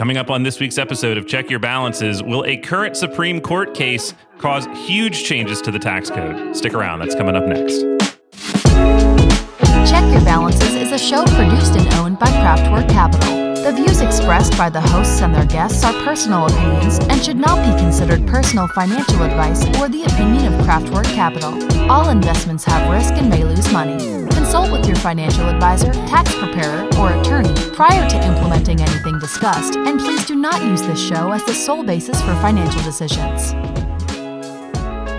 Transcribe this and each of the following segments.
Coming up on this week's episode of Check Your Balances, will a current Supreme Court case cause huge changes to the tax code? Stick around. That's coming up next. Check Your Balances is a show produced and owned by Kraftwerk Capital. The views expressed by the hosts and their guests are personal opinions and should not be considered personal financial advice or the opinion of Kraftwerk Capital. All investments have risk and may lose money. Consult with your financial advisor, tax preparer, or attorney prior to implementing anything discussed, and please do not use this show as the sole basis for financial decisions.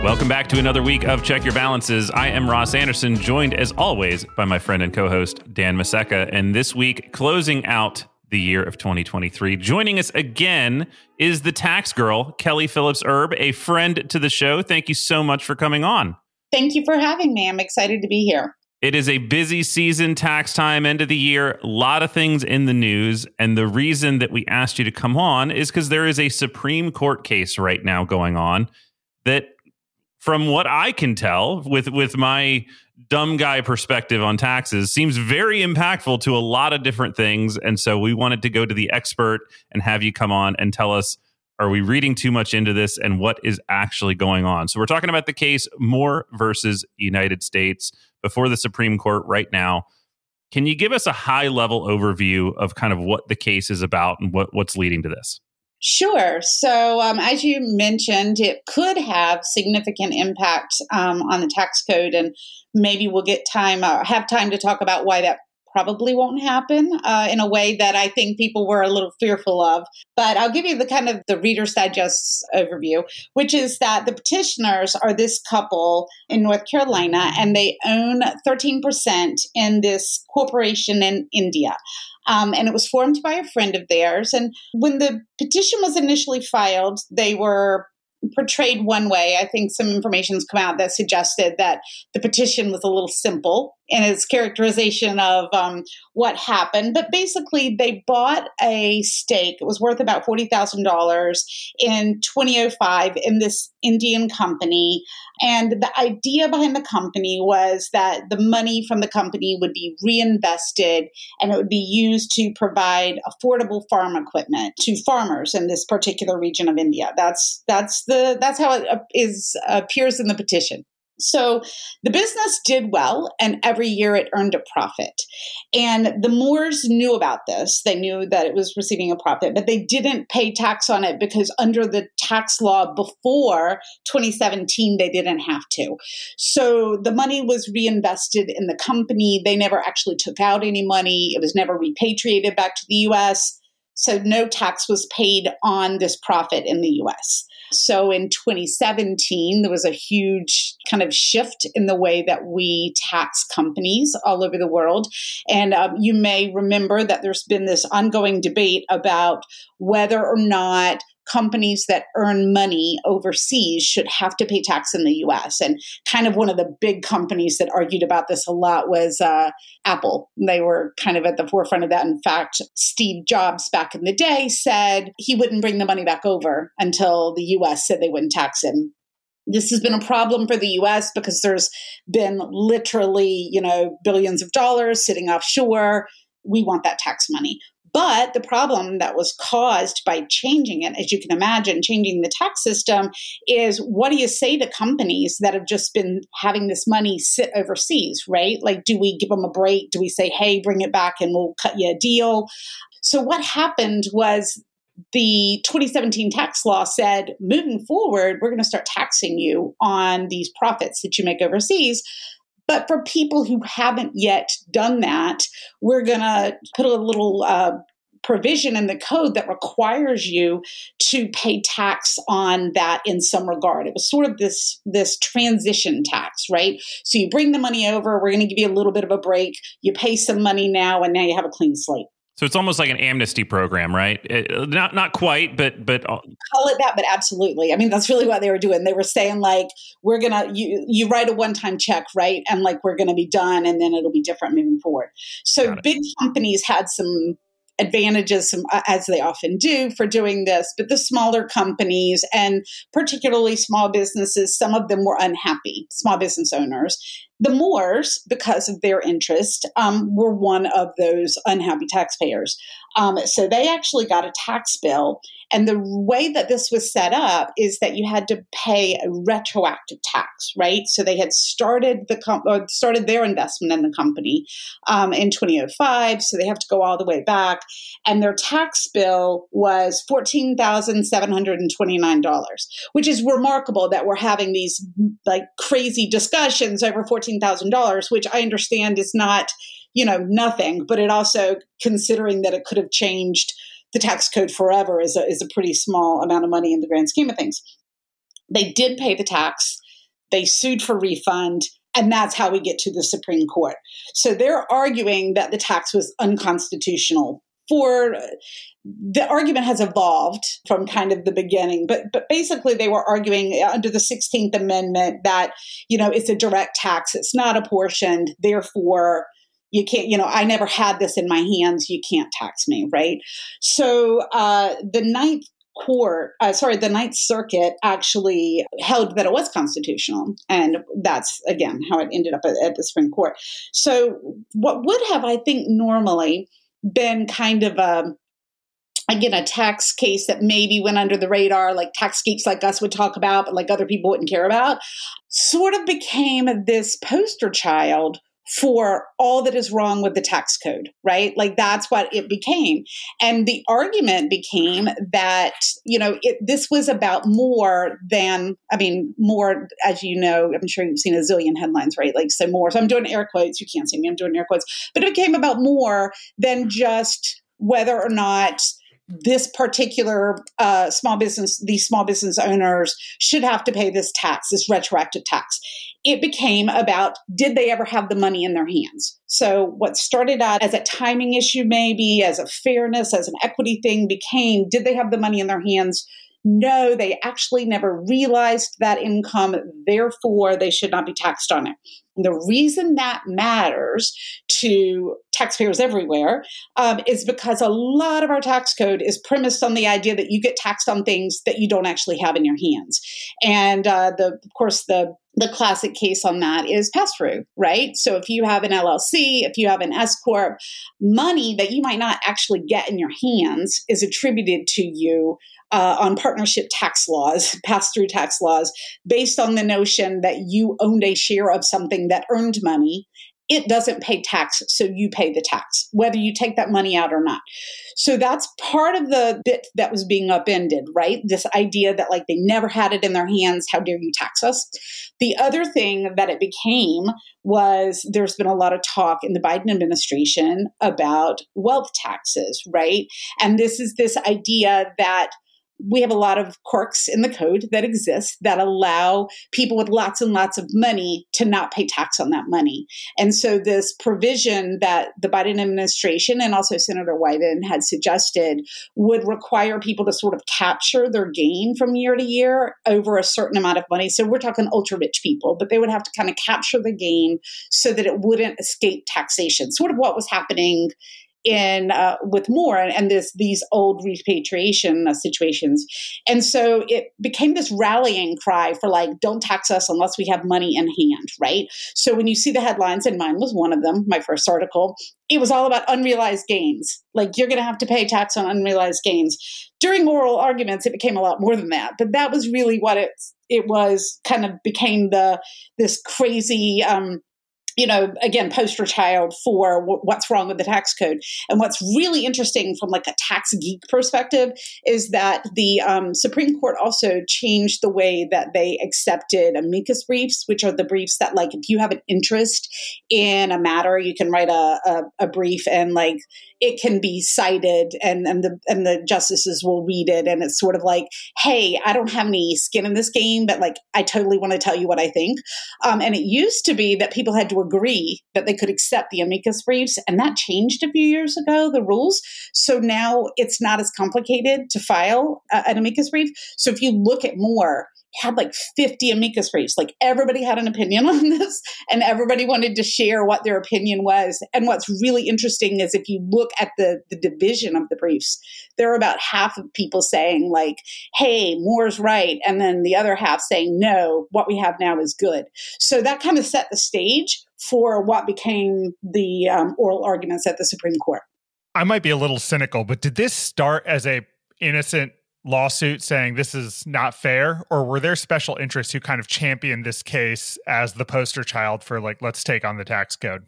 Welcome back to another week of Check Your Balances. I am Ross Anderson, joined as always by my friend and co-host, Dan Maseka. And this week, closing out the year of 2023, joining us again is the tax girl, Kelly Phillips Erb, a friend to the show. Thank you so much for coming on. Thank you for having me. I'm excited to be here. It is a busy season, tax time, end of the year, a lot of things in the news. And the reason that we asked you to come on is because there is a Supreme Court case right now going on that, from what I can tell with my dumb guy perspective on taxes, seems very impactful to a lot of different things. And so we wanted to go to the expert and have you come on and tell us, are we reading too much into this and what is actually going on? So we're talking about the case Moore versus United States before the Supreme Court right now. Can you give us a high level overview of kind of what the case is about and what's leading to this? Sure. So as you mentioned, it could have significant impact on the tax code, and maybe we'll get have time to talk about why that probably won't happen in a way that I think people were a little fearful of. But I'll give you the kind of the Reader's Digest overview, which is that the petitioners are this couple in North Carolina, and they own 13% in this corporation in India. And it was formed by a friend of theirs. And when the petition was initially filed, they were portrayed one way. I think some information's come out that suggested that the petition was a little simple in its characterization of what happened. But basically, they bought a stake. It was worth about $40,000 in 2005 in this Indian company. And the idea behind the company was that the money from the company would be reinvested and it would be used to provide affordable farm equipment to farmers in this particular region of India. That's how it appears in the petition. So the business did well, and every year it earned a profit. And the Moores knew about this. They knew that it was receiving a profit, but they didn't pay tax on it because under the tax law before 2017, they didn't have to. So the money was reinvested in the company. They never actually took out any money. It was never repatriated back to the U.S., so no tax was paid on this profit in the U.S. So in 2017, there was a huge kind of shift in the way that we tax companies all over the world. And you may remember that there's been this ongoing debate about whether or not companies that earn money overseas should have to pay tax in the U.S. And kind of one of the big companies that argued about this a lot was Apple. They were kind of at the forefront of that. In fact, Steve Jobs back in the day said he wouldn't bring the money back over until the U.S. said they wouldn't tax him. This has been a problem for the U.S. because there's been literally, billions of dollars sitting offshore. We want that tax money. But the problem that was caused by changing it, as you can imagine, changing the tax system, is what do you say to companies that have just been having this money sit overseas, right? Like, do we give them a break? Do we say, hey, bring it back and we'll cut you a deal? So what happened was the 2017 tax law said, moving forward, we're going to start taxing you on these profits that you make overseas. But for people who haven't yet done that, we're going to put a little provision in the code that requires you to pay tax on that in some regard. It was sort of this transition tax, right? So you bring the money over, we're going to give you a little bit of a break, you pay some money now, and now you have a clean slate. So it's almost like an amnesty program, right? Not quite, but call it that, but absolutely. I mean, that's really what they were doing. They were saying, like, we're going to, you write a one-time check, right? And like, we're going to be done, and then it'll be different moving forward. So big companies had some advantages, as they often do, for doing this, but the smaller companies and particularly small businesses, some of them were unhappy, small business owners. The Moores, because of their interest, were one of those unhappy taxpayers. So they actually got a tax bill. And the way that this was set up is that you had to pay a retroactive tax, right? So they had started the started their investment in the company in 2005. So they have to go all the way back. And their tax bill was $14,729, which is remarkable that we're having these like crazy discussions over $14,000, which I understand is not, you know, nothing, but it also, considering that it could have changed the tax code forever, is a pretty small amount of money in the grand scheme of things. They did pay the tax. They sued for refund. And that's how we get to the Supreme Court. So they're arguing that the tax was unconstitutional. For the argument has evolved from kind of the beginning, but basically they were arguing under the 16th Amendment that, you know, it's a direct tax. It's not apportioned. Therefore, you can't, you know, I never had this in my hands. You can't tax me, right? So the Ninth Circuit actually held that it was constitutional. And that's, again, how it ended up at the Supreme Court. So what would have, I think, normally been kind of a tax case that maybe went under the radar, like tax geeks like us would talk about, but like other people wouldn't care about, sort of became this poster child for all that is wrong with the tax code, right? Like that's what it became. And the argument became that, you know, this was about more, as you know, I'm sure you've seen a zillion headlines, right? Like so more. So I'm doing air quotes. You can't see me. I'm doing air quotes. But it became about more than just whether or not this particular these small business owners should have to pay this tax, this retroactive tax. It became about, did they ever have the money in their hands? So what started out as a timing issue, maybe as a fairness, as an equity thing, became, did they have the money in their hands? No, they actually never realized that income. Therefore, they should not be taxed on it. And the reason that matters to taxpayers everywhere is because a lot of our tax code is premised on the idea that you get taxed on things that you don't actually have in your hands. And the classic case on that is pass-through, right? So if you have an LLC, if you have an S-Corp, money that you might not actually get in your hands is attributed to you on partnership tax laws, pass-through tax laws, based on the notion that you owned a share of something that earned money. It doesn't pay tax, so you pay the tax, whether you take that money out or not. So that's part of the bit that was being upended, right? This idea that like they never had it in their hands, how dare you tax us? The other thing that it became was there's been a lot of talk in the Biden administration about wealth taxes, right? And this is this idea that we have a lot of quirks in the code that exist that allow people with lots and lots of money to not pay tax on that money. And so this provision that the Biden administration and also Senator Wyden had suggested would require people to sort of capture their gain from year to year over a certain amount of money. So we're talking ultra rich people, but they would have to kind of capture the gain so that it wouldn't escape taxation, sort of what was happening in with Moore and these old repatriation situations. And so it became this rallying cry for like, don't tax us unless we have money in hand, right? So when you see the headlines, and mine was one of them, my first article, it was all about unrealized gains. Like you're going to have to pay tax on unrealized gains. During oral arguments, it became a lot more than that. But that was really what it was, kind of became this crazy, you know, again, poster child for what's wrong with the tax code. And what's really interesting from like a tax geek perspective is that the Supreme Court also changed the way that they accepted amicus briefs, which are the briefs that like if you have an interest in a matter, you can write a brief and like it can be cited and the justices will read it. And it's sort of like, hey, I don't have any skin in this game, but like I totally want to tell you what I think. And it used to be that people had to agree that they could accept the amicus briefs, and that changed a few years ago, the rules. So now it's not as complicated to file an amicus brief. So if you look at Moore, had like 50 amicus briefs. Like everybody had an opinion on this and everybody wanted to share what their opinion was. And what's really interesting is if you look at the division of the briefs, there are about half of people saying like, hey, Moore's right. And then the other half saying, no, what we have now is good. So that kind of set the stage for what became the oral arguments at the Supreme Court. I might be a little cynical, but did this start as an innocent lawsuit saying this is not fair, or were there special interests who kind of championed this case as the poster child for like, let's take on the tax code?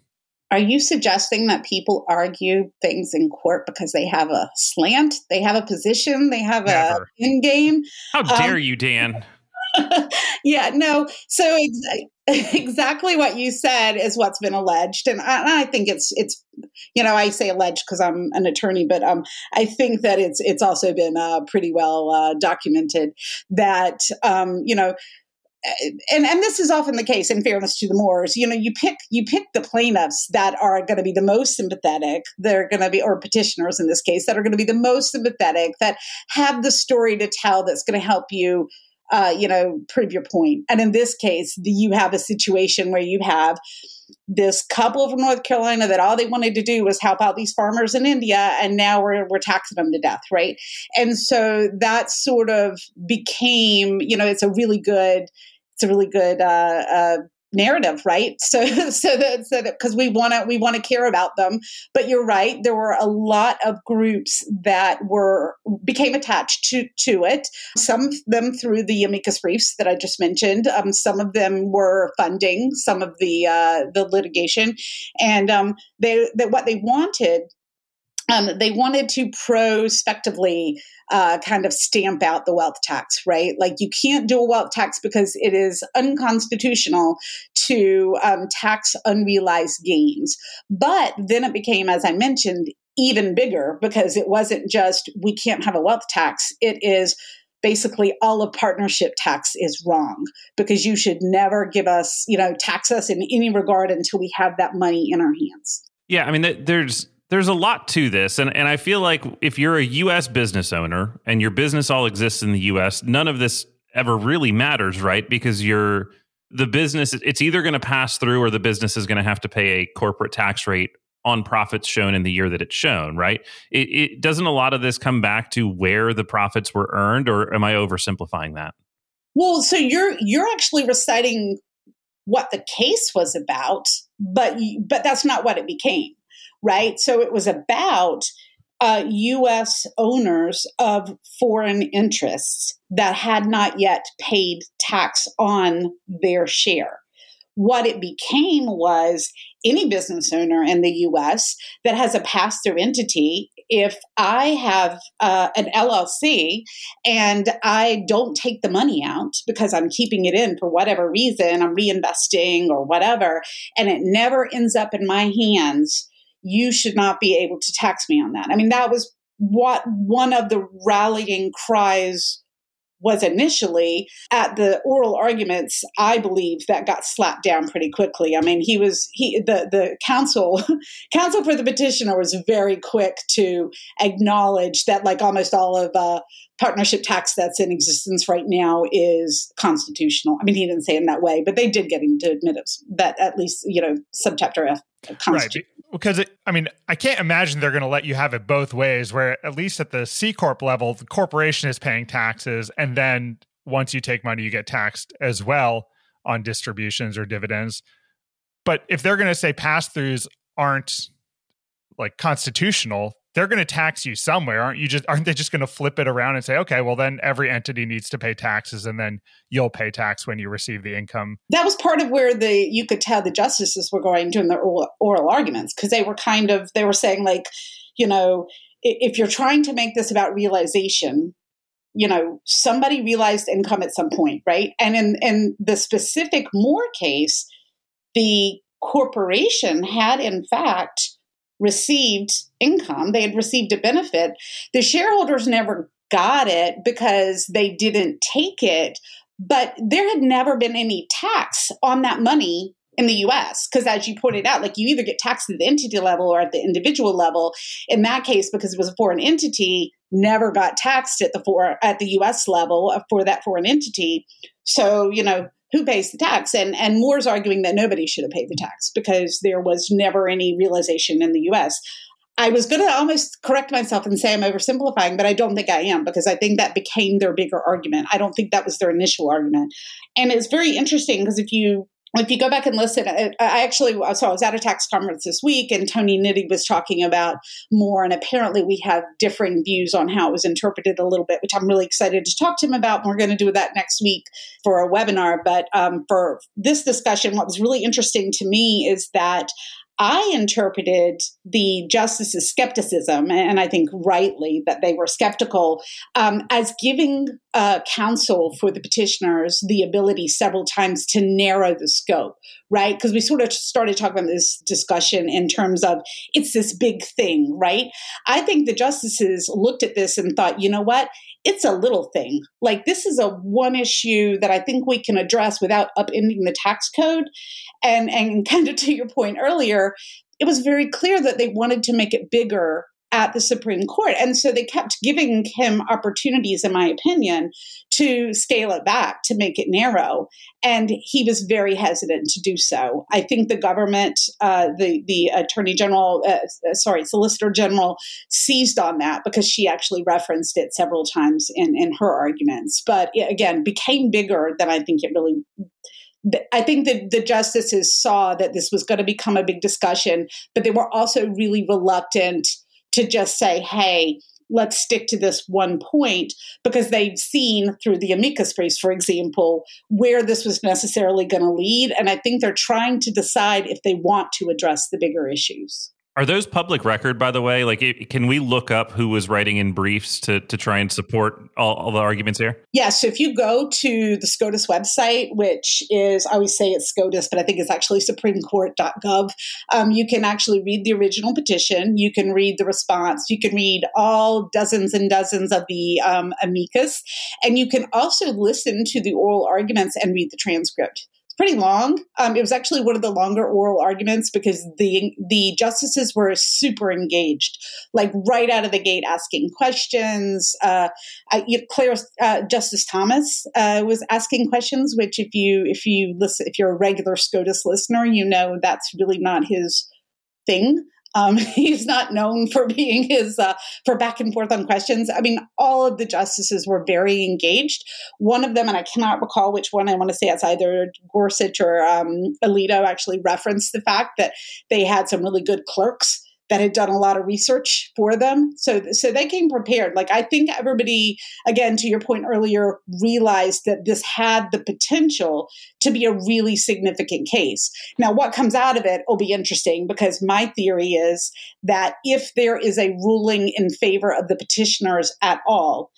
Are you suggesting that people argue things in court because they have a slant, they have a position, they have an end game? How dare you, Dan? Yeah, no. So exactly what you said is what's been alleged. And I think it's, you know, I say alleged because I'm an attorney, but I think that it's also been pretty well documented that, you know, and this is often the case in fairness to the Moores, you know, you pick the plaintiffs that are going to be the most sympathetic. They're going to be, or petitioners in this case, that are going to be the most sympathetic, that have the story to tell that's going to help you you know, prove your point. And in this case, you have a situation where you have this couple from North Carolina that all they wanted to do was help out these farmers in India, and now we're taxing them to death, right? And so that sort of became, you know, it's a really good narrative, right? So that because we want to care about them. But you're right, there were a lot of groups that became attached to it. Some of them through the amicus briefs that I just mentioned. Some of them were funding some of the litigation, and they wanted to prospectively kind of stamp out the wealth tax, right? Like you can't do a wealth tax because it is unconstitutional to tax unrealized gains. But then it became, as I mentioned, even bigger because it wasn't just we can't have a wealth tax. It is basically all of partnership tax is wrong because you should never give us, you know, tax us in any regard until we have that money in our hands. Yeah, I mean, There's a lot to this, and I feel like if you're a U.S. business owner and your business all exists in the U.S., none of this ever really matters, right? Because the business, it's either going to pass through or the business is going to have to pay a corporate tax rate on profits shown in the year that it's shown, right? It doesn't a lot of this come back to where the profits were earned, or am I oversimplifying that? Well, so you're actually reciting what the case was about, but that's not what it became. Right. So it was about U.S. owners of foreign interests that had not yet paid tax on their share. What it became was any business owner in the U.S. that has a pass-through entity. If I have an LLC and I don't take the money out because I'm keeping it in for whatever reason, I'm reinvesting or whatever, and it never ends up in my hands, you should not be able to tax me on that. I mean, that was what one of the rallying cries was initially at the oral arguments. I believe that got slapped down pretty quickly. I mean, the counsel for the petitioner was very quick to acknowledge that like almost all of partnership tax that's in existence right now is constitutional. I mean, he didn't say it in that way, but they did get him to admit it, that at least, you know, subchapter F. Right. Because, I can't imagine they're going to let you have it both ways, where at least at the C Corp level, the corporation is paying taxes. And then once you take money, you get taxed as well on distributions or dividends. But if they're going to say pass-throughs aren't like constitutional, they're going to tax you somewhere. Aren't they just going to flip it around and say, okay, well then every entity needs to pay taxes and then you'll pay tax when you receive the income? That was part of where you could tell the justices were going during the oral arguments, because they were saying like, you know, if you're trying to make this about realization, you know, somebody realized income at some point, right? And in the specific Moore case, the corporation had in fact received income. They had received a benefit. The shareholders never got it because they didn't take it, but there had never been any tax on that money in the U.S. Because as you pointed out, like you either get taxed at the entity level or at the individual level. In that case, because it was a foreign entity, never got taxed at the U.S. level for that foreign entity. So, you know, who pays the tax? And Moore's arguing that nobody should have paid the tax because there was never any realization in the U.S. I was going to almost correct myself and say I'm oversimplifying, but I don't think I am because I think that became their bigger argument. I don't think that was their initial argument. And it's very interesting because if you go back and listen, I was at a tax conference this week and Tony Nitti was talking about Moore, and apparently we have different views on how it was interpreted a little bit, which I'm really excited to talk to him about. And we're going to do that next week for a webinar. But for this discussion, what was really interesting to me is that I interpreted the justices' skepticism, and I think rightly that they were skeptical, as giving counsel for the petitioners the ability several times to narrow the scope, right? Because we sort of started talking about this discussion in terms of it's this big thing, right? I think the justices looked at this and thought, you know what? It's a little thing. Like this is a one issue that I think we can address without upending the tax code. And kind of to your point earlier, it was very clear that they wanted to make it bigger at the Supreme Court. And so they kept giving him opportunities, in my opinion, to scale it back, to make it narrow. And he was very hesitant to do so. I think the government, the Attorney General, Solicitor General, seized on that because she actually referenced it several times in her arguments. But it, again, became bigger than I think it really. I think that the justices saw that this was going to become a big discussion, but they were also really reluctant to just say, hey, let's stick to this one point, because they've seen through the amicus briefs, for example, where this was necessarily going to lead. And I think they're trying to decide if they want to address the bigger issues. Are those public record, by the way? Like, can we look up who was writing in briefs to try and support all the arguments here? Yeah. So if you go to the SCOTUS website, which is, I always say it's SCOTUS, but I think it's actually supremecourt.gov, you can actually read the original petition. You can read the response. You can read all dozens and dozens of the amicus. And you can also listen to the oral arguments and read the transcript. Pretty long. It was actually one of the longer oral arguments because the justices were super engaged, like right out of the gate asking questions. Justice Thomas was asking questions, which if you listen, if you're a regular SCOTUS listener, you know that's really not his thing. He's not known for being for back and forth on questions. I mean, all of the justices were very engaged. One of them, and I cannot recall which one, I want to say it's either Gorsuch or Alito, actually referenced the fact that they had some really good clerks that had done a lot of research for them. So they came prepared. Like, I think everybody, again, to your point earlier, realized that this had the potential to be a really significant case. Now, what comes out of it will be interesting, because my theory is that if there is a ruling in favor of the petitioners at all,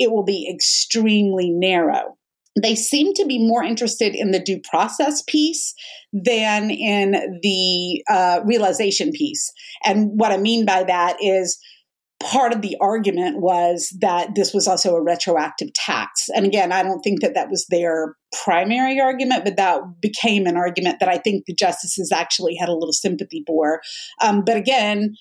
it will be extremely narrow. They seem to be more interested in the due process piece than in the realization piece. And what I mean by that is part of the argument was that this was also a retroactive tax. And again, I don't think that was their primary argument, but that became an argument that I think the justices actually had a little sympathy for. But again,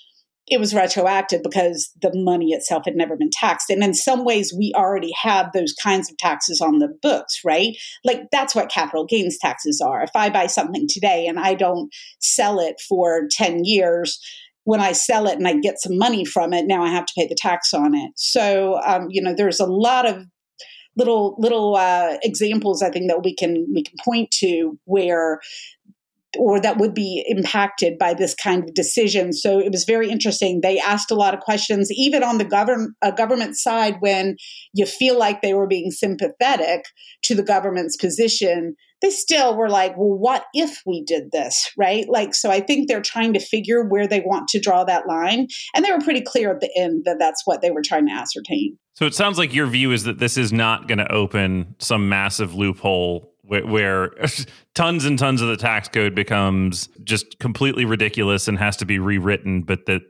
it was retroactive because the money itself had never been taxed. And in some ways, we already have those kinds of taxes on the books, right? Like, that's what capital gains taxes are. If I buy something today and I don't sell it for 10 years, when I sell it and I get some money from it, now I have to pay the tax on it. So, there's a lot of little examples, I think, that we can point to where or that would be impacted by this kind of decision. So it was very interesting. They asked a lot of questions, even on the government side, when you feel like they were being sympathetic to the government's position, they still were like, well, what if we did this, right? Like, so I think they're trying to figure where they want to draw that line. And they were pretty clear at the end that that's what they were trying to ascertain. So it sounds like your view is that this is not going to open some massive loophole where tons and tons of the tax code becomes just completely ridiculous and has to be rewritten. But that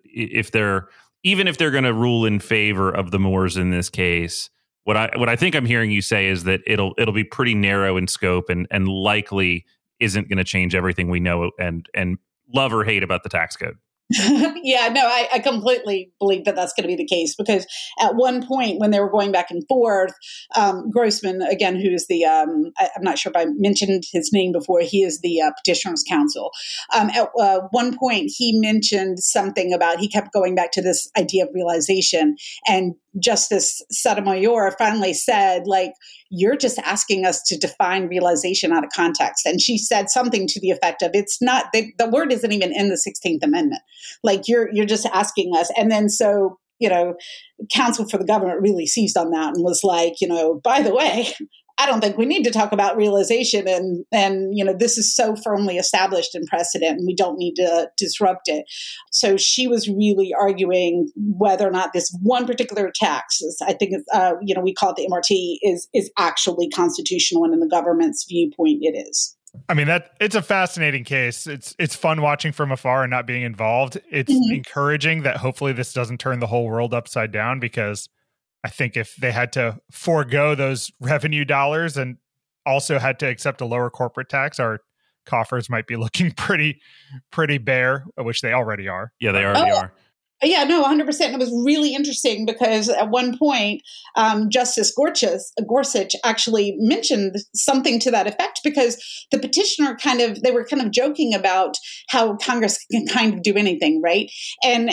even if they're going to rule in favor of the Moores in this case, what I think I'm hearing you say is that it'll be pretty narrow in scope and likely isn't going to change everything we know and love or hate about the tax code. Yeah, no, I completely believe that that's going to be the case, because at one point when they were going back and forth, Grossman, again, who is the, I'm not sure if I mentioned his name before, he is the petitioner's counsel. At one point, he mentioned something about, he kept going back to this idea of realization, and Justice Sotomayor finally said, like, you're just asking us to define realization out of context. And she said something to the effect of, it's not, the word isn't even in the 16th Amendment. Like, you're just asking us. And then so, you know, counsel for the government really seized on that and was like, you know, by the way, I don't think we need to talk about realization. And you know, this is so firmly established in precedent and we don't need to disrupt it. So she was really arguing whether or not this one particular tax, I think, you know, we call it the MRT, is actually constitutional. And in the government's viewpoint, it is. I mean, that it's a fascinating case. It's fun watching from afar and not being involved. It's encouraging that hopefully this doesn't turn the whole world upside down, because I think if they had to forego those revenue dollars and also had to accept a lower corporate tax, our coffers might be looking pretty bare, which they already are. Yeah, they already are. Yeah, no, 100%. It was really interesting because at one point, Justice Gorsuch actually mentioned something to that effect, because the petitioner they were joking about how Congress can kind of do anything, right? And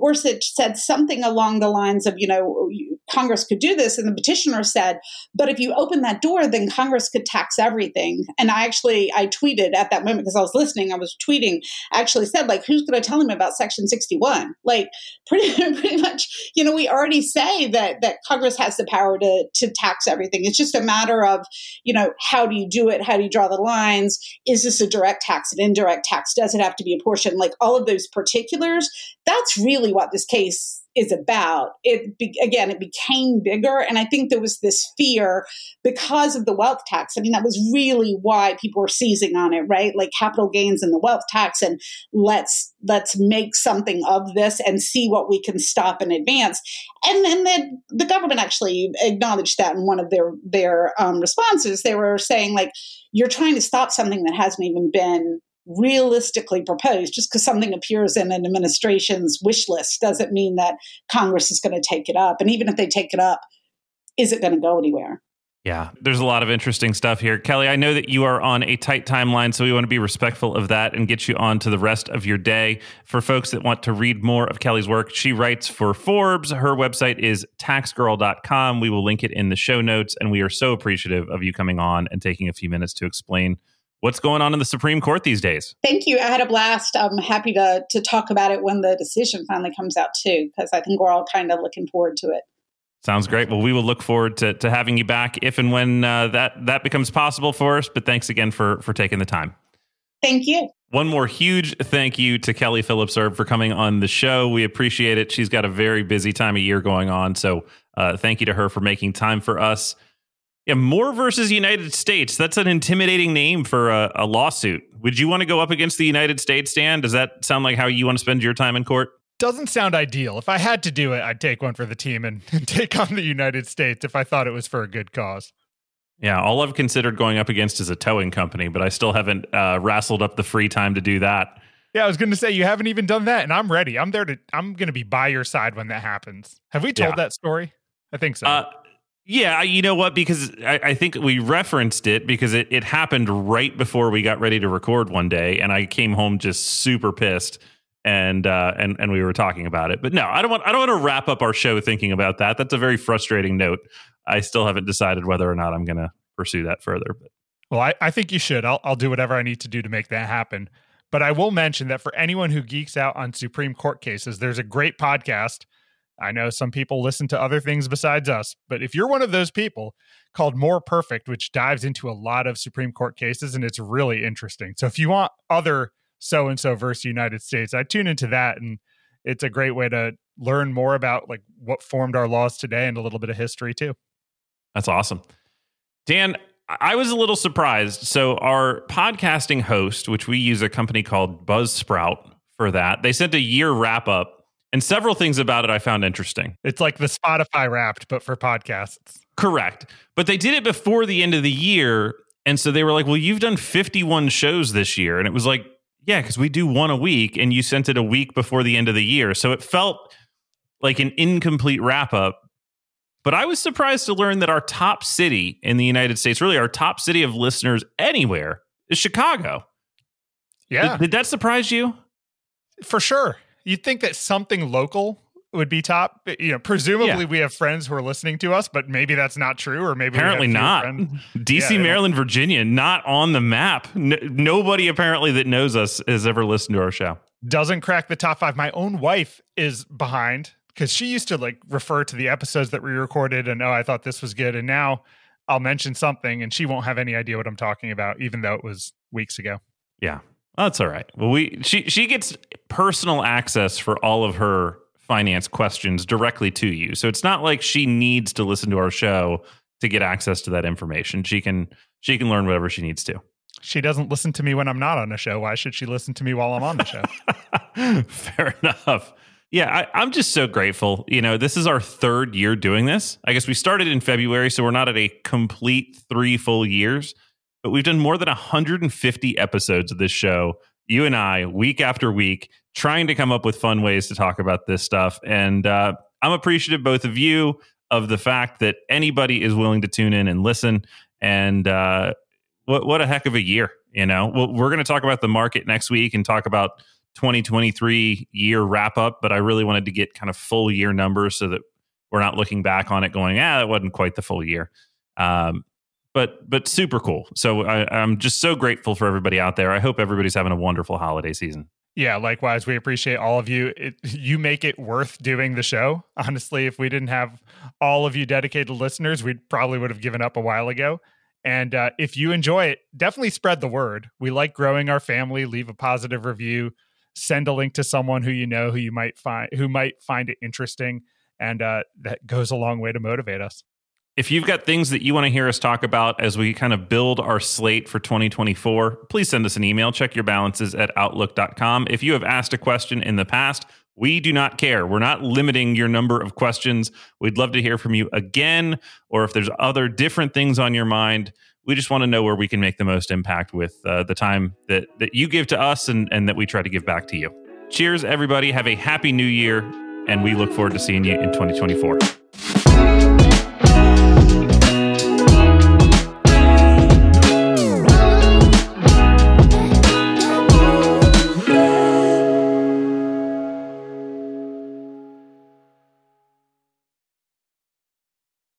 Gorsuch said something along the lines of, you know, Congress could do this. And the petitioner said, but if you open that door, then Congress could tax everything. And I tweeted at that moment, because I was listening, I was tweeting, I actually said, like, who's going to tell him about Section 61? Like, pretty much, you know, we already say that Congress has the power to tax everything. It's just a matter of, you know, how do you do it? How do you draw the lines? Is this a direct tax, an indirect tax? Does it have to be apportioned? Like, all of those particulars, that's really what this case is about. It became bigger. And I think there was this fear because of the wealth tax. I mean, that was really why people were seizing on it, right? Like, capital gains and the wealth tax, and let's make something of this and see what we can stop in advance. And then the government actually acknowledged that in one of their responses. They were saying, like, you're trying to stop something that hasn't even been realistically proposed. Just because something appears in an administration's wish list doesn't mean that Congress is going to take it up. And even if they take it up, is it going to go anywhere? Yeah, there's a lot of interesting stuff here. Kelly, I know that you are on a tight timeline, so we want to be respectful of that and get you on to the rest of your day. For folks that want to read more of Kelly's work, she writes for Forbes. Her website is taxgirl.com. We will link it in the show notes. And we are so appreciative of you coming on and taking a few minutes to explain what's going on in the Supreme Court these days. Thank you. I had a blast. I'm happy to talk about it when the decision finally comes out, too, because I think we're all kind of looking forward to it. Sounds great. Well, we will look forward to having you back if and when that becomes possible for us. But thanks again for taking the time. Thank you. One more huge thank you to Kelly Phillips Erb for coming on the show. We appreciate it. She's got a very busy time of year going on. So thank you to her for making time for us. Yeah, Moore versus United States. That's an intimidating name for a lawsuit. Would you want to go up against the United States, Dan? Does that sound like how you want to spend your time in court? Doesn't sound ideal. If I had to do it, I'd take one for the team and take on the United States if I thought it was for a good cause. Yeah, all I've considered going up against is a towing company, but I still haven't wrestled up the free time to do that. Yeah, I was going to say, you haven't even done that, and I'm ready. I'm going to be by your side when that happens. Have we told that story? I think so. Yeah, you know what? Because I think we referenced it because it happened right before we got ready to record one day, and I came home just super pissed, and we were talking about it. But no, I don't want to wrap up our show thinking about that. That's a very frustrating note. I still haven't decided whether or not I'm going to pursue that further. Well, I think you should. I'll do whatever I need to do to make that happen. But I will mention that for anyone who geeks out on Supreme Court cases, there's a great podcast. I know some people listen to other things besides us, but if you're one of those people, called More Perfect, which dives into a lot of Supreme Court cases, and it's really interesting. So if you want other so-and-so versus United States, I tune into that, and it's a great way to learn more about like what formed our laws today and a little bit of history too. That's awesome. Dan, I was a little surprised. So our podcasting host, which we use a company called Buzzsprout for that, they sent a year wrap up. And several things about it I found interesting. It's like the Spotify Wrapped, but for podcasts. Correct. But they did it before the end of the year. And so they were like, well, you've done 51 shows this year. And it was like, yeah, because we do one a week and you sent it a week before the end of the year. So it felt like an incomplete wrap up. But I was surprised to learn that our top city in the United States, really our top city of listeners anywhere, is Chicago. Yeah. Did that surprise you? For sure. You'd think that something local would be top. You know, presumably we have friends who are listening to us, but maybe that's not true, or maybe apparently not. DC, Maryland, Virginia, not on the map. Nobody apparently that knows us has ever listened to our show. Doesn't crack the top five. My own wife is behind because she used to like refer to the episodes that we recorded and I thought this was good, and now I'll mention something and she won't have any idea what I'm talking about, even though it was weeks ago. Yeah, that's all right. Well, she gets personal access for all of her finance questions directly to you. So it's not like she needs to listen to our show to get access to that information. She can learn whatever she needs to. She doesn't listen to me when I'm not on the show. Why should she listen to me while I'm on the show? Fair enough. Yeah, I'm just so grateful. You know, this is our third year doing this. I guess we started in February, so we're not at a complete 3 full years, but we've done more than 150 episodes of this show. You and I, week after week, trying to come up with fun ways to talk about this stuff. And I'm appreciative, both of you, of the fact that anybody is willing to tune in and listen. And what a heck of a year, you know? Well, we're going to talk about the market next week and talk about 2023 year wrap up. But I really wanted to get kind of full year numbers so that we're not looking back on it going, that wasn't quite the full year. But super cool. So I'm just so grateful for everybody out there. I hope everybody's having a wonderful holiday season. Yeah, likewise. We appreciate all of you. You make it worth doing the show. Honestly, if we didn't have all of you dedicated listeners, we probably would have given up a while ago. And if you enjoy it, definitely spread the word. We like growing our family. Leave a positive review. Send a link to someone who you know who might find it interesting. And that goes a long way to motivate us. If you've got things that you want to hear us talk about as we kind of build our slate for 2024, please send us an email, checkyourbalances@outlook.com. If you have asked a question in the past, we do not care. We're not limiting your number of questions. We'd love to hear from you again, or if there's other different things on your mind, we just want to know where we can make the most impact with the time that you give to us and that we try to give back to you. Cheers, everybody. Have a happy new year, and we look forward to seeing you in 2024.